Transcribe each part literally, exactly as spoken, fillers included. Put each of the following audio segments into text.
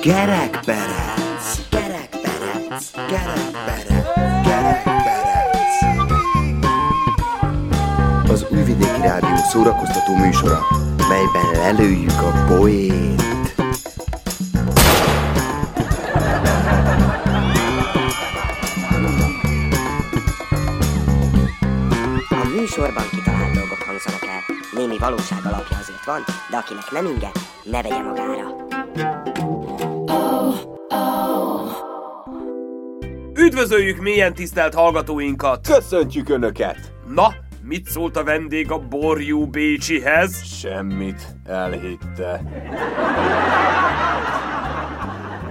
Kerekperec, kerekperec, kerekperec, kerekperec. Az Újvidéki Rádió szórakoztató műsora, melyben lelőjük a poént. Sorban kitalált dolgok hangzanak el. Némi valóság alapja az itt van, de akinek nem inge, ne vegye magára. Oh, oh. Üdvözöljük mélyen tisztelt hallgatóinkat! Köszöntjük Önöket! Na, mit szólt a vendég a borjú Bécsihez? Semmit, elhitte.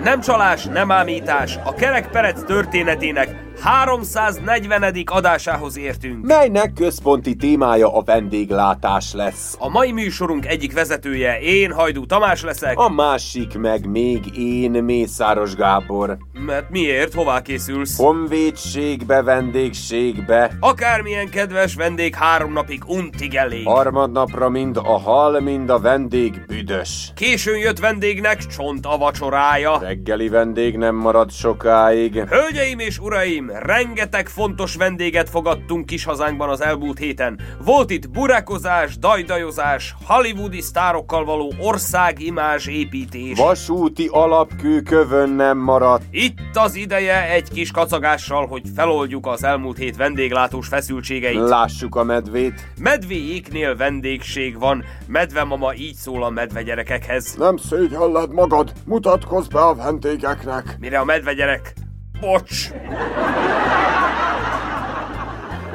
Nem csalás, nem ámítás, a Kerekperec történetének háromszáznegyvenedik adásához értünk, melynek központi témája a vendéglátás lesz. A mai műsorunk egyik vezetője én, Hajdú Tamás leszek, a másik meg még én, Mészáros Gábor. Mert miért? Hová készülsz? Honvédségbe, vendégségbe. Akármilyen kedves vendég három napig untig elég. Harmadnapra mind a hal, mind a vendég büdös. Későn jött vendégnek csont a vacsorája. Reggeli vendég nem marad sokáig. Hölgyeim és uraim! Rengeteg fontos vendéget fogadtunk kis hazánkban az elmúlt héten. Volt itt burákozás, dajdajozás, hollywoodi sztárokkal való országimázs építés. Vasúti alapkő kövön nem maradt. Itt az ideje egy kis kacagással, hogy feloldjuk az elmúlt hét vendéglátós feszültségeit. Lássuk a medvét. Medvéiknél vendégség van. Medvemama így szól a medvegyerekekhez. Nem szégyelled magad, mutatkozz be a vendégeknek. Mire a medvegyerek? Bocs!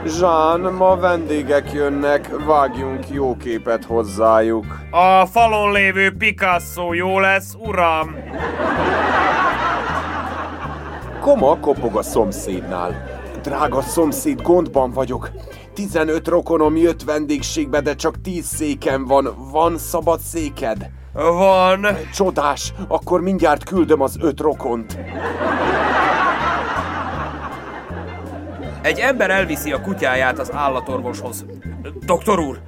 Zsán, ma vendégek jönnek, vágjunk jó képet hozzájuk. A falon lévő Picasso jó lesz, uram! Koma kopog a szomszédnál. Drága szomszéd, gondban vagyok. tizenöt rokonom jött vendégségbe, de csak tíz széken van. Van szabad széked? Van. Csodás, akkor mindjárt küldöm az öt rokont. Egy ember elviszi a kutyáját az állatorvoshoz. Doktor úr,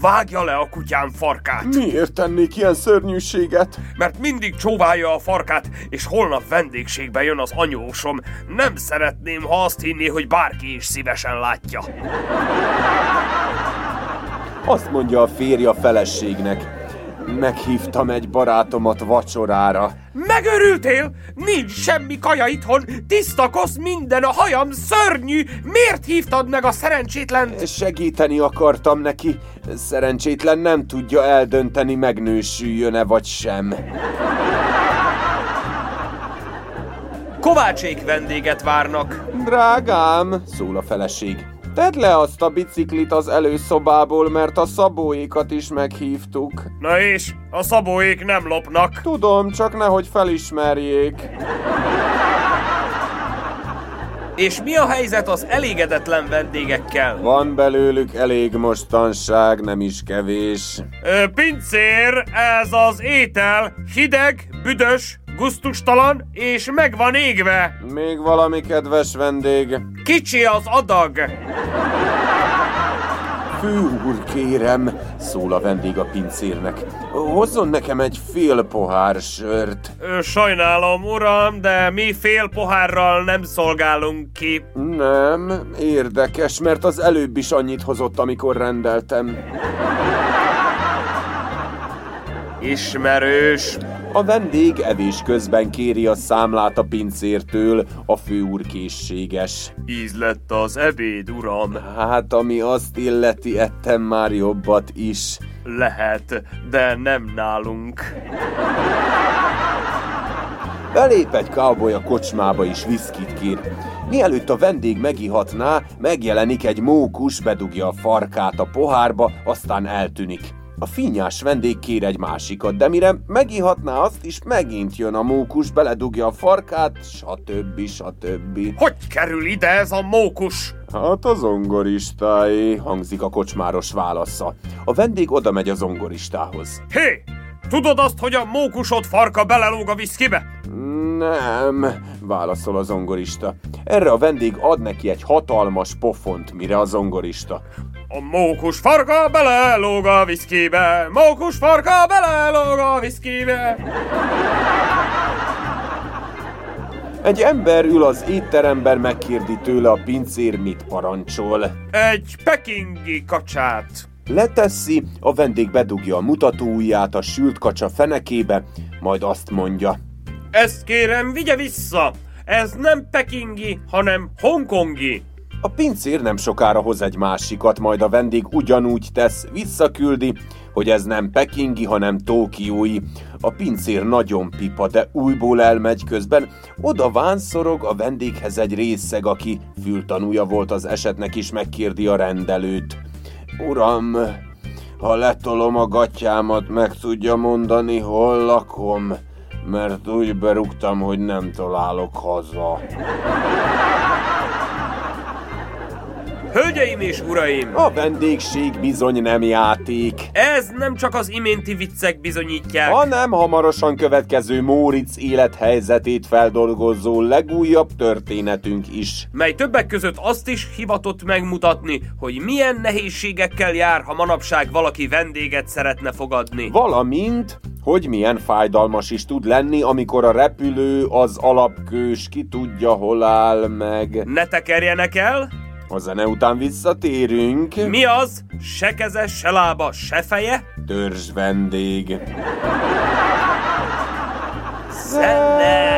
vágja le a kutyám farkát. Miért tennék ilyen szörnyűséget? Mert mindig csóválja a farkát, és holnap vendégségbe jön az anyósom. Nem szeretném, ha azt hinni, hogy bárki is szívesen látja. Azt mondja a férj a feleségnek. Meghívtam egy barátomat vacsorára. Megörültél? Nincs semmi kaja itthon, tiszta kosz minden, a hajam szörnyű. Miért hívtad meg a szerencsétlent? Segíteni akartam neki. Szerencsétlen nem tudja eldönteni, megnősüljön-e vagy sem. Kovácsék vendéget várnak. Drágám, szól a feleség. Tedd le azt a biciklit az előszobából, mert a szabóékat is meghívtuk. Na és? A szabóék nem lopnak. Tudom, csak nehogy felismerjék. És mi a helyzet az elégedetlen vendégekkel? Van belőlük elég mostanság, nem is kevés. Ö, pincér, ez az étel hideg, büdös, gusztustalan, és meg van égve. Még valami, kedves vendég? Kicsi az adag. Fő úr, kérem, szól a vendég a pincérnek. Hozzon nekem egy fél pohár sört. Sajnálom, uram, de mi fél pohárral nem szolgálunk ki. Nem, érdekes, mert az előbb is annyit hozott, amikor rendeltem. Ismerős. A vendég evés közben kéri a számlát a pincértől, a főúr készséges. Íz lett az ebéd, uram. Hát, ami azt illeti, ettem már jobbat is. Lehet, de nem nálunk. Belép egy cowboy a kocsmába és viszkit kér. Mielőtt a vendég megihatná, megjelenik egy mókus, bedugja a farkát a pohárba, aztán eltűnik. A finnyás vendég kér egy másikat, de mire megihatná azt is, megint jön a mókus, beledugja a farkát, stb. Stb. Hogy kerül ide ez a mókus? Hát a zongoristáé, hangzik a kocsmáros válasza. A vendég oda megy a zongoristához. Hé, tudod azt, hogy a mókusod farka belelóg a viszkibe? Mm. Nem, válaszol a zongorista. Erre a vendég ad neki egy hatalmas pofont, mire a zongorista. A mókus farka belelóg a viszkibe, mókus farka belelóg a viszkibe. Egy ember ül az étteremben, megkérdi tőle a pincér, mit parancsol. Egy pekingi kacsát. Leteszi, a vendég bedugja a mutatóujját a sült kacsa fenekébe, majd azt mondja. Ezt kérem, vigye vissza! Ez nem pekingi, hanem hongkongi. A pincér nem sokára hoz egy másikat, majd a vendég ugyanúgy tesz, visszaküldi, hogy ez nem pekingi, hanem tókiói. A pincér nagyon pipa, de újból elmegy közben. Oda vánszorog a vendéghez egy részeg, aki fültanúja volt az esetnek is, megkérdi a rendelőt. Uram, ha letolom a gatyámat, meg tudja mondani, hol lakom, mert úgy berúgtam, hogy nem találok haza. Hölgyeim és uraim! A vendégség bizony nem játék. Ez nem csak az iménti viccek bizonyítják, hanem hamarosan következő Móricz élethelyzetét feldolgozó legújabb történetünk is. Mely többek között azt is hivatott megmutatni, hogy milyen nehézségekkel jár, ha manapság valaki vendéget szeretne fogadni. Valamint, hogy milyen fájdalmas is tud lenni, amikor a repülő, az alapkős, ki tudja hol áll meg. Ne tekerjenek el! A zene után visszatérünk. Mi az? Se keze, se lába, se feje? Törzs vendég. Zene!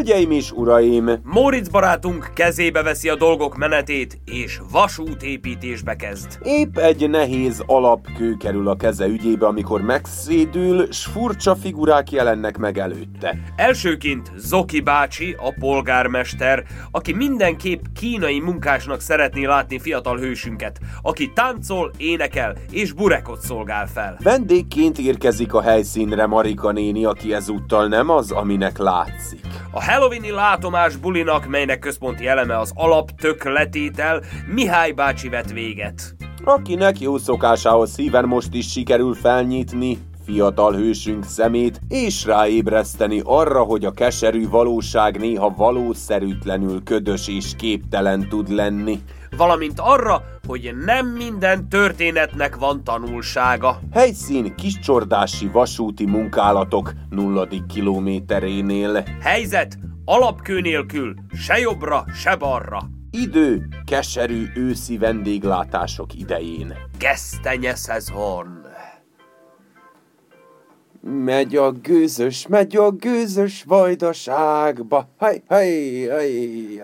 Hölgyeim és uraim! Móricz barátunk kezébe veszi a dolgok menetét, és vasútépítésbe kezd. Épp egy nehéz alapkő kerül a keze ügyébe, amikor megszédül, s furcsa figurák jelennek meg előtte. Elsőként Zoki bácsi, a polgármester, aki mindenképp kínai munkásnak szeretné látni fiatal hősünket, aki táncol, énekel és burekot szolgál fel. Vendégként érkezik a helyszínre Marika néni, aki ezúttal nem az, aminek látszik. A halloweeni látomás bulinak, melynek központi eleme az alaptökletétel, Mihály bácsi vett véget. Akinek jó szokásához szíven most is sikerül felnyitni fiatal hősünk szemét, és ráébreszteni arra, hogy a keserű valóság néha valószerűtlenül ködös és képtelen tud lenni. Valamint arra, hogy nem minden történetnek van tanulsága. Helyszín Kiscsordási vasúti munkálatok nulladik kilométerénél. Helyzet alapkő nélkül, se jobbra, se balra. Idő keserű őszi vendéglátások idején. Gesztenye szezon. Megy a gőzös, megy a gőzös vajdaságba. Haj, haj, haj.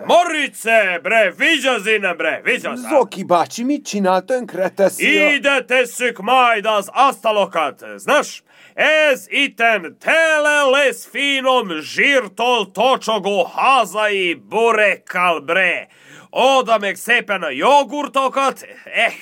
Móricz, bre, vigyazz bre, vigyazz! Zoki bácsi, mit csinál? Tönkre teszi a... Ide tesszük majd az asztalokat. Nos, ez itten tele lesz finom zsírtól tocsogó hazai burekkal, bre. Oda meg szépen a jogurtokat. Eh.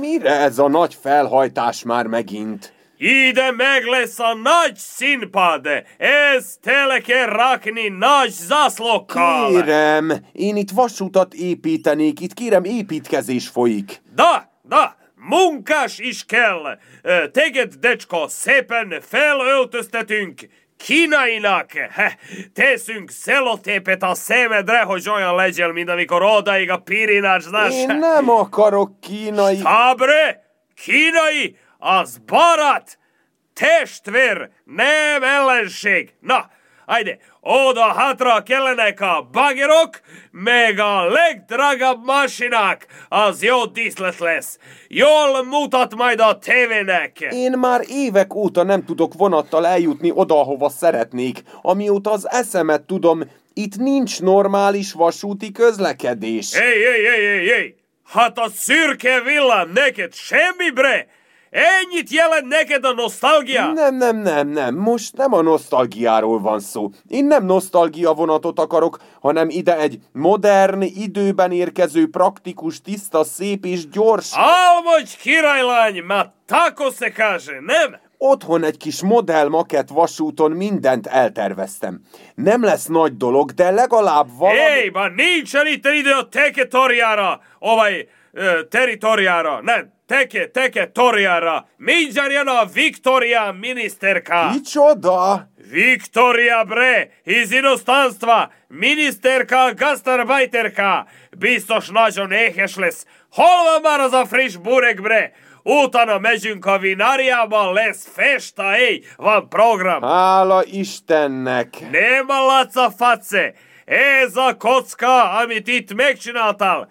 Mire ez a nagy felhajtás már megint? Ide meg lesz a nagy színpad, ezt tele kell rakni nagy zászlókkal. Kérem, én itt vasutat építenék, itt kérem építkezés folyik. Da, da, munkás is kell. Teged, decska, szépen felöltöztetünk kínainak. Teszünk szellotépet a szemedre, hogy olyan legyen, mint amikor odaig a pirinácsnás. Én nem akarok kínai... Stabre, kínai... Az barát, testvér, nem ellenség. Na, hajde, oda-hátra kellenek a bagerok, meg a legdrágabb masinák. Az jó díszlet lesz. Jól mutat majd a tévének. Én már évek óta nem tudok vonattal eljutni oda, ahova szeretnék. Amióta az eszemet tudom, itt nincs normális vasúti közlekedés. Ej, ej, ej, ej, ej. Hát a szürke villám neked semmi, bre? Ennyit jelent neked a nosztalgia? Nem, nem, nem, nem. Most nem a nosztalgiáról van szó. Én nem nosztalgia vonatot akarok, hanem ide egy modern, időben érkező, praktikus, tiszta, szép és gyors... Álmodj, királylány, ma tako se kaže, nem? Otthon egy kis modellmakett vasúton mindent elterveztem. Nem lesz nagy dolog, de legalább valami... Hé, ma nincsen itt ide a teke torjára, ovaj, ö, teritoriára, nem. Teke, teke, torjára! Mindjárt jön a Viktória miniszterka! Micsoda? Viktória, bre! Iz inosztánstva! Miniszterka, gasztarbajterka! Biztos nagyon éhes lesz! Hol van már az a friss burek, bre? Utána megyünk a vináriában, lesz festa, éj! Van program! Hála Istennek! Nema laca face! Ez a kocka, amit itt megcsináltál!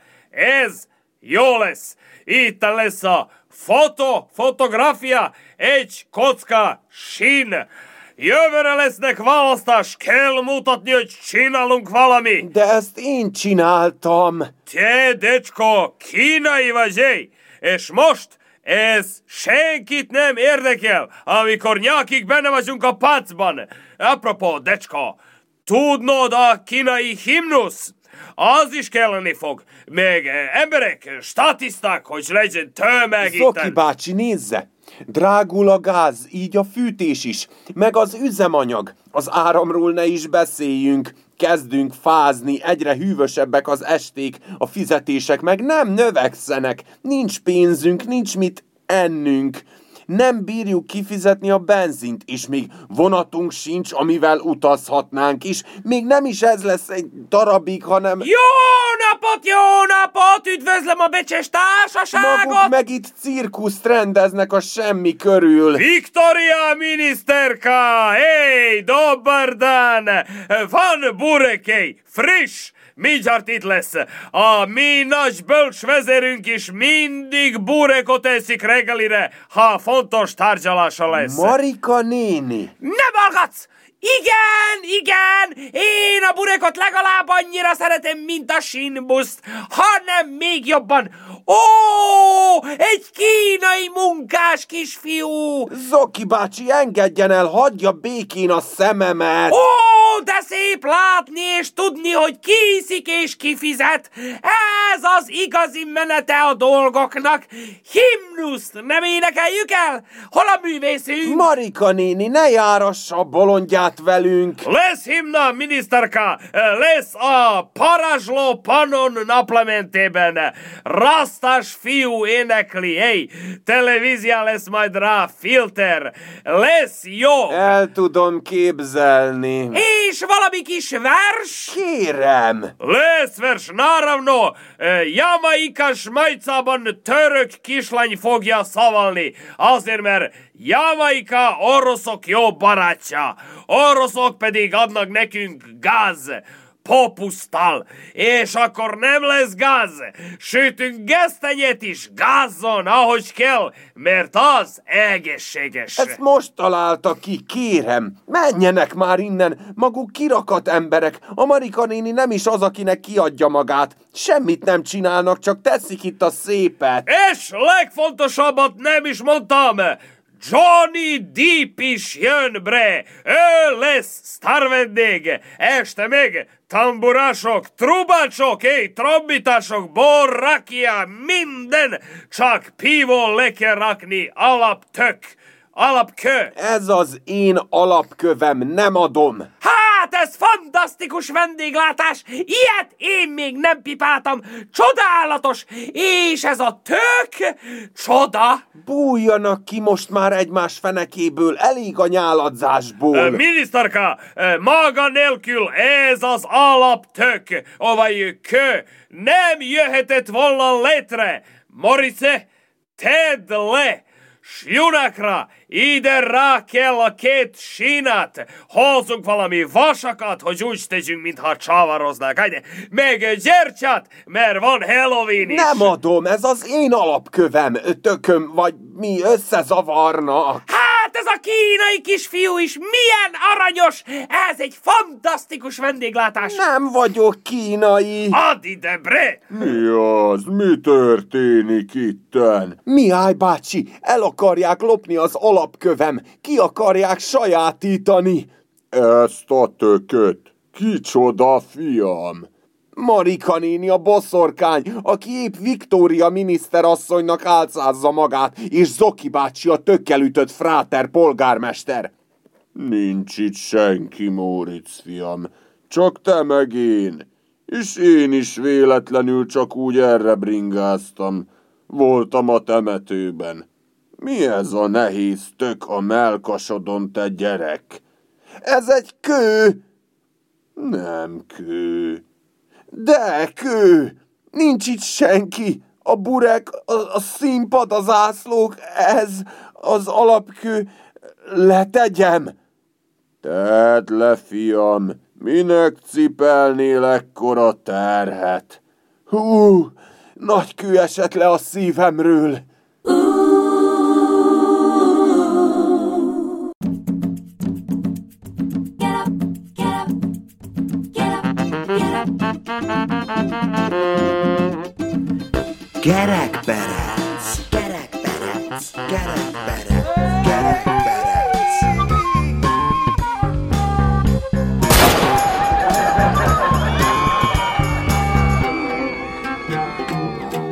Ez jó lesz! Itt lesz a foto, fotográfia, egy kocka sín. Jövőre lesznek választás, kell mutatni, hogy csinálunk valami. De ezt én csináltam. Te, decsko, kínai vagy, éj. És most ez senkit nem érdekel, amikor nyakig benne vagyunk a pácban. Apropó, decsko, tudnod a kínai himnusz? Az is kelleni fog, meg emberek, statiszták, hogy legyen tömeg itten. Zoki bácsi, nézze! Drágul a gáz, így a fűtés is, meg az üzemanyag. Az áramról ne is beszéljünk. Kezdünk fázni, egyre hűvösebbek az esték, a fizetések meg nem növekszenek. Nincs pénzünk, nincs mit ennünk. Nem bírjuk kifizetni a benzint, és még vonatunk sincs, amivel utazhatnánk is. Még nem is ez lesz egy darabig, hanem... Jó napot, jó napot! Üdvözlöm a becses társaságot! Maguk meg itt cirkuszt rendeznek a semmi körül. Viktória miniszterka! Hey, dobar dan! Van burekej, friss! Mindjárt itt lesz. A mi nagy bölcs vezérünk is mindig burekot eszik reggelire, ha fontos tárgyalása lesz. Marika néni! Ne hallgatsz! Igen, igen, én a burekot legalább annyira szeretem, mint a sinbuszt, hanem még jobban. Ó, egy kínai munkás kisfiú! Zoki bácsi, engedjen el, hagyja békén a szememet! Ó, de szép látni és tudni, hogy kiszik és kifizet. Ez az igazi menete a dolgoknak. Himnuszt nem énekeljük el? Hol a művészünk? Marika néni, ne járassa a bolondját velünk. Lesz himna, miniszterka, lesz a Parazsló Panon naplementében. Rasztás fiú énekli, hey, televíziá lesz majd rá, filter, lesz jó. El tudom képzelni. És valami kis vers? Kérem! Lesz vers, naravno! Jamaika smajcában török kislány fogja szavalni. Azért, mert Jamaika oroszok jó barátja. Oroszok pedig adnak nekünk gáz. Popusztal, és akkor nem lesz gáz, sütünk gesztenyét is gázzon, ahogy kell, mert az egészséges. Ezt most találta ki, kérem, menjenek már innen, maguk kirakat emberek, a Marika néni nem is az, akinek kiadja magát, semmit nem csinálnak, csak teszik itt a szépet. És legfontosabbat nem is mondtam, Johnny Deep is jön, bre! Ő lesz sztárvendég! Este meg tamburások, trubácsok, éj, trombitások, borrakia, minden! Csak pívó le kell rakni, alaptök, alapkő! Ez az én alapkövem, nem adom! Hát ez fantasztikus vendéglátás! Ilyet én még nem pipáltam! Csodálatos! És ez a tök csoda! Bújjanak ki most már egymás fenekéből, elég a nyáladzásból! Miniszterka, maga nélkül ez az alaptök, avagy kő nem jöhetett volna létre! Móricz, tedd le! Sjónakra, ide rá kell a két sínát, hozzunk valami vasakat, hogy úgy tegyünk, mintha csavaroznák. Hajde, meg gyertyát, mert van Halloween is. Nem adom, ez az én alapkövem, tököm, vagy mi összezavarnak. Hát ez a kínai kisfiú is milyen aranyos, ez egy fantasztikus vendéglátás. Nem vagyok kínai. Add ide, bre! Mi az? Mi történik itten? Mihály bácsi, el akarják lopni az alapkövem, ki akarják sajátítani. Ezt a tököt, kicsoda fiam? Marika néni a boszorkány, aki épp Viktória miniszterasszonynak álcázza magát, és Zoki bácsi a tökkel ütött fráter polgármester. Nincs itt senki, Móricz fiam, csak te meg én, és én is véletlenül csak úgy erre bringáztam. Voltam a temetőben. Mi ez a nehéz tök a melkasodon, te gyerek? Ez egy kő! Nem kő. De kő! Nincs itt senki! A burek, a, a színpad, az ászlók, ez az alapkő. Letegyem! Tedd le, fiam! Minek cipelnél ekkora terhet? Hú! Nagy kő esett le a szívemről! Kerekperec, kerekperec, kerekperec, kerekperec.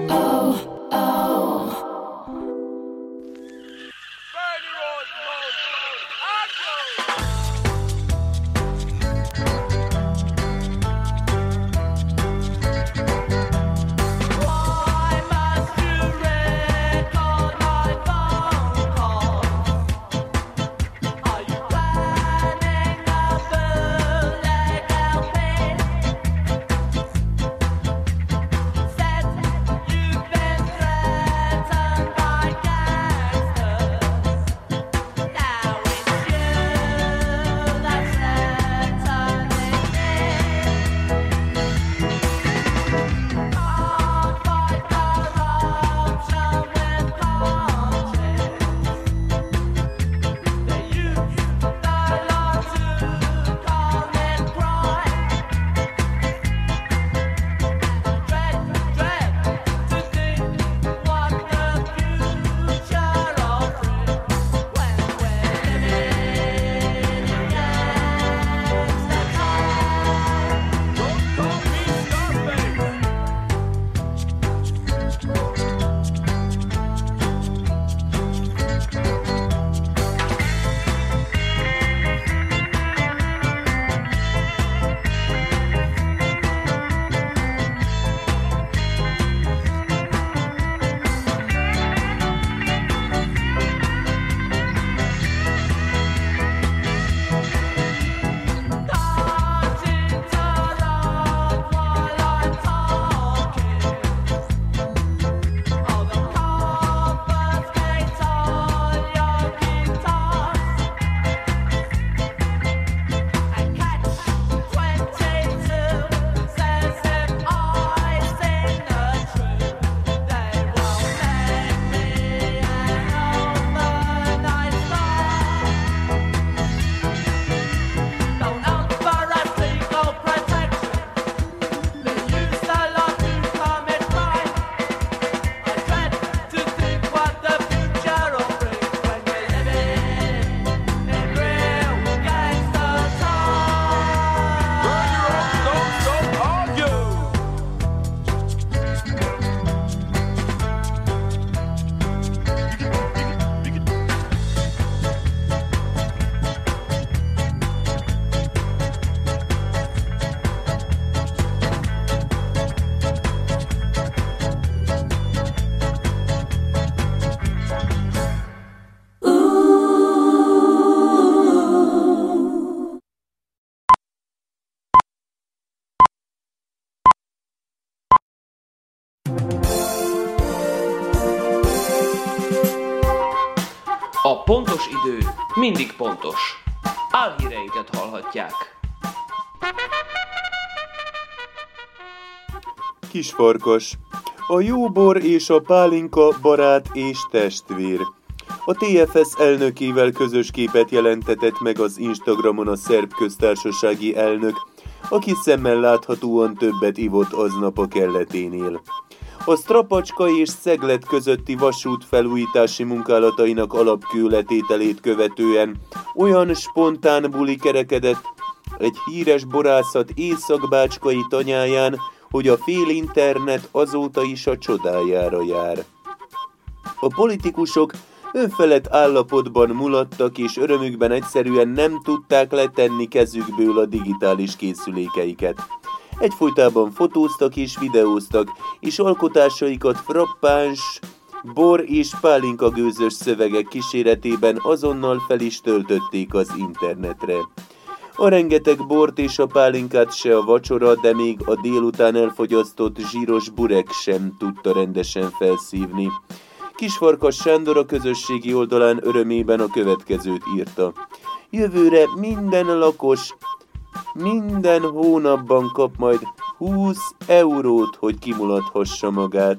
Oh, oh. A pontos idő mindig pontos. Álhíreinket hallhatják. Kisfarkas. A jóbor és a pálinka barát és testvér. A té ef es elnökével közös képet jelentetett meg az Instagramon a szerb köztársasági elnök, aki szemmel láthatóan többet ivott aznap a kelleténél. A Strapacska és Szeglet közötti vasút felújítási munkálatainak alapkőletételét követően olyan spontán buli kerekedett egy híres borászat északbácskai tanyáján, hogy a fél internet azóta is a csodájára jár. A politikusok önfelett állapotban mulattak, és örömükben egyszerűen nem tudták letenni kezükből a digitális készülékeiket. Egyfolytában fotóztak és videóztak, és alkotásaikat frappáns, bor és pálinka gőzös szövegek kíséretében azonnal fel is töltötték az internetre. A rengeteg bort és a pálinkát se a vacsora, de még a délután elfogyasztott zsíros burek sem tudta rendesen felszívni. Kisfarkas Sándor a közösségi oldalán örömében a következőt írta. Jövőre minden lakos minden hónapban kap majd húsz eurót, hogy kimulathassa magát.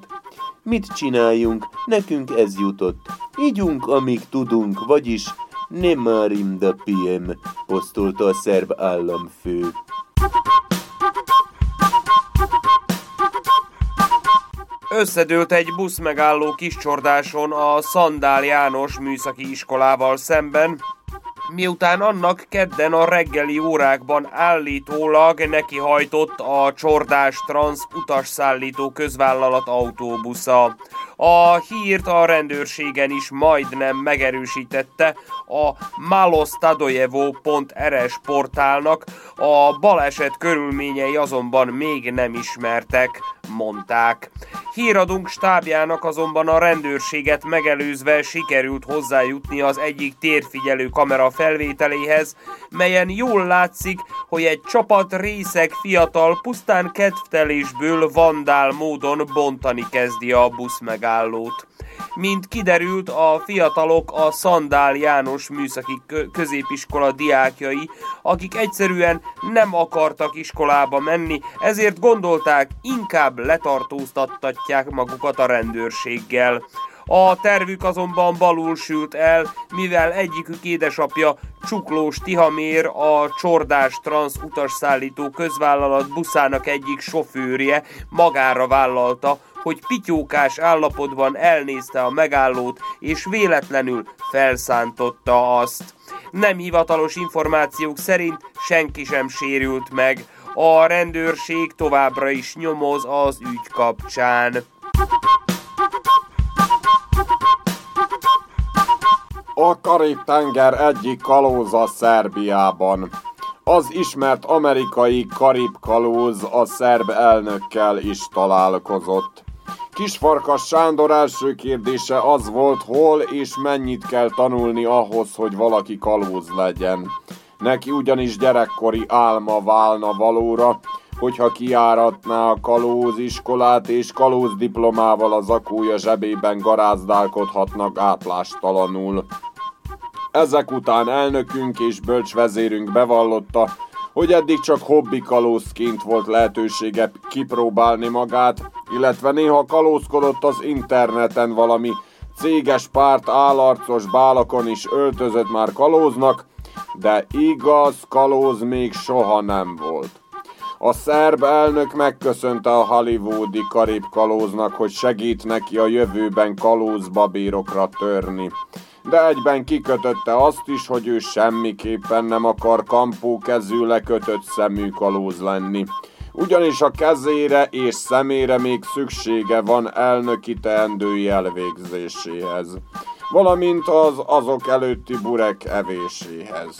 Mit csináljunk? Nekünk ez jutott. Igyunk, amíg tudunk, vagyis Nemarim da pijem, posztolta a szerb államfő. Összedőlt egy buszmegálló Kiscsordáson a Szandál János műszaki iskolával szemben, miután annak kedden a reggeli órákban állítólag nekihajtott a Csordás Transz utasszállító közvállalat autóbusza. A hírt a rendőrségen is majdnem megerősítette a malostadojevo pont er es portálnak, a baleset körülményei azonban még nem ismertek, mondták. Híradónk stábjának azonban a rendőrséget megelőzve sikerült hozzájutni az egyik térfigyelő kamera felvételéhez, melyen jól látszik, hogy egy csapat részeg fiatal pusztán kedvtelésből vandál módon bontani kezdi a buszmegállót. Mint kiderült, a fiatalok a Szandál János műszaki középiskola diákjai, akik egyszerűen nem akartak iskolába menni, ezért gondolták, inkább letartóztattatják magukat a rendőrséggel. A tervük azonban balul sült el, mivel egyikük édesapja, Csuklós Tihamér, a Csordás Transz utasszállító közvállalat buszának egyik sofőrje magára vállalta, hogy pityókás állapotban elnézte a megállót és véletlenül felszántotta azt. Nem hivatalos információk szerint senki sem sérült meg. A rendőrség továbbra is nyomoz az ügy kapcsán. A Karib-tenger egyik kalóza Szerbiában. Az ismert amerikai Karib-kalóz a szerb elnökkel is találkozott. Kisfarkas Sándor első kérdése az volt, hol és mennyit kell tanulni ahhoz, hogy valaki kalóz legyen. Neki ugyanis gyerekkori álma válna valóra, hogyha kijáratná a kalóziskolát és kalózdiplomával a zakója zsebében garázdálkodhatnak átlástalanul. Ezek után elnökünk és bölcsvezérünk bevallotta, hogy eddig csak hobbi kalózként volt lehetősége kipróbálni magát, illetve néha kalózkodott az interneten valami céges párt állarcos bálakon is öltözött már kalóznak, de igaz kalóz még soha nem volt. A szerb elnök megköszönte a hollywoodi Karib-kalóznak, hogy segít neki a jövőben kalózbabírokra törni. De egyben kikötötte azt is, hogy ő semmiképpen nem akar kampó kezű lekötött szemű kalóz lenni. Ugyanis a kezére és szemére még szüksége van elnöki teendői elvégzéséhez, valamint az azok előtti burek evéséhez.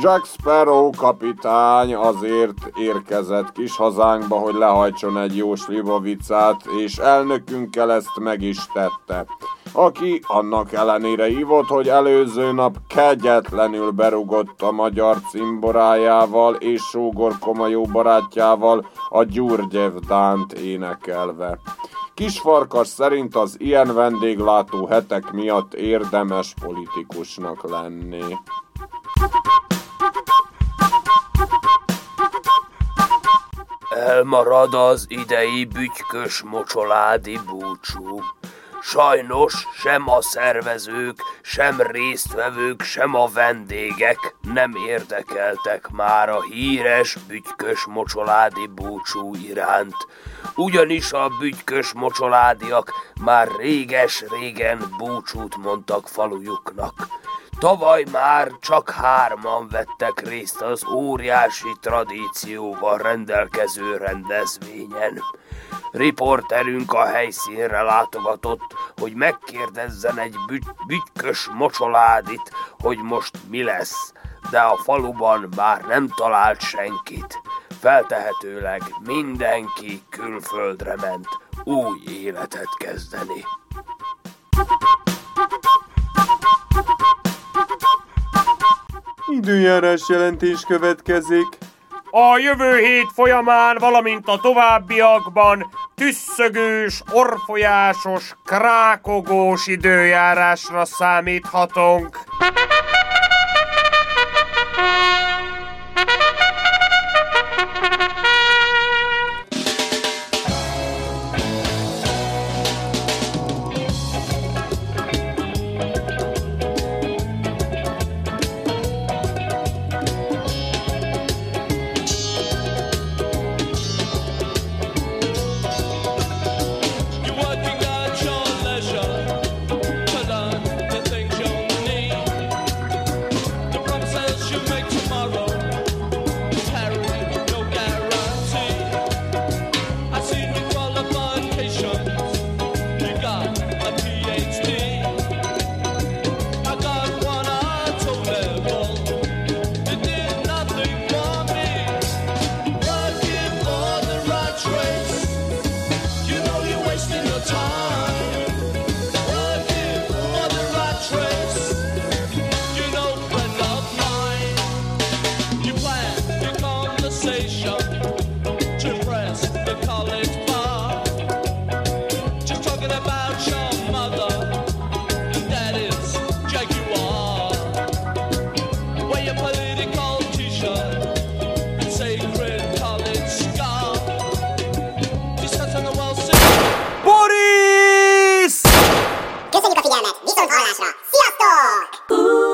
Jack Sparrow kapitány azért érkezett kis hazánkba, hogy lehajtson egy jó slivovicát, és elnökünkkel ezt meg is tette, aki annak ellenére ivott, hogy előző nap kegyetlenül berugott a magyar cimborájával és sógorkoma jó barátjával a Gyurgyévdánt énekelve. Kisfarkas szerint az ilyen vendéglátó hetek miatt érdemes politikusnak lenni. Elmarad az idei bütykös mocsoládi búcsú. Sajnos sem a szervezők, sem résztvevők, sem a vendégek nem érdekeltek már a híres bütykös mocsoládi búcsú iránt. Ugyanis a bütykös mocsoládiak már réges-régen búcsút mondtak falujuknak. Tavaly már csak hárman vettek részt az óriási tradícióval rendelkező rendezvényen. Riporterünk a helyszínre látogatott, hogy megkérdezzen egy büty- bütykös mocsoládit, hogy most mi lesz, de a faluban már nem talált senkit. Feltehetőleg mindenki külföldre ment új életet kezdeni. Időjárás jelentés következik. A jövő hét folyamán, valamint a továbbiakban tüsszögős, orfolyásos, krákogós időjárásra számíthatunk. Köszönjük a figyelmet! Viszont hallásra! Sziasztok!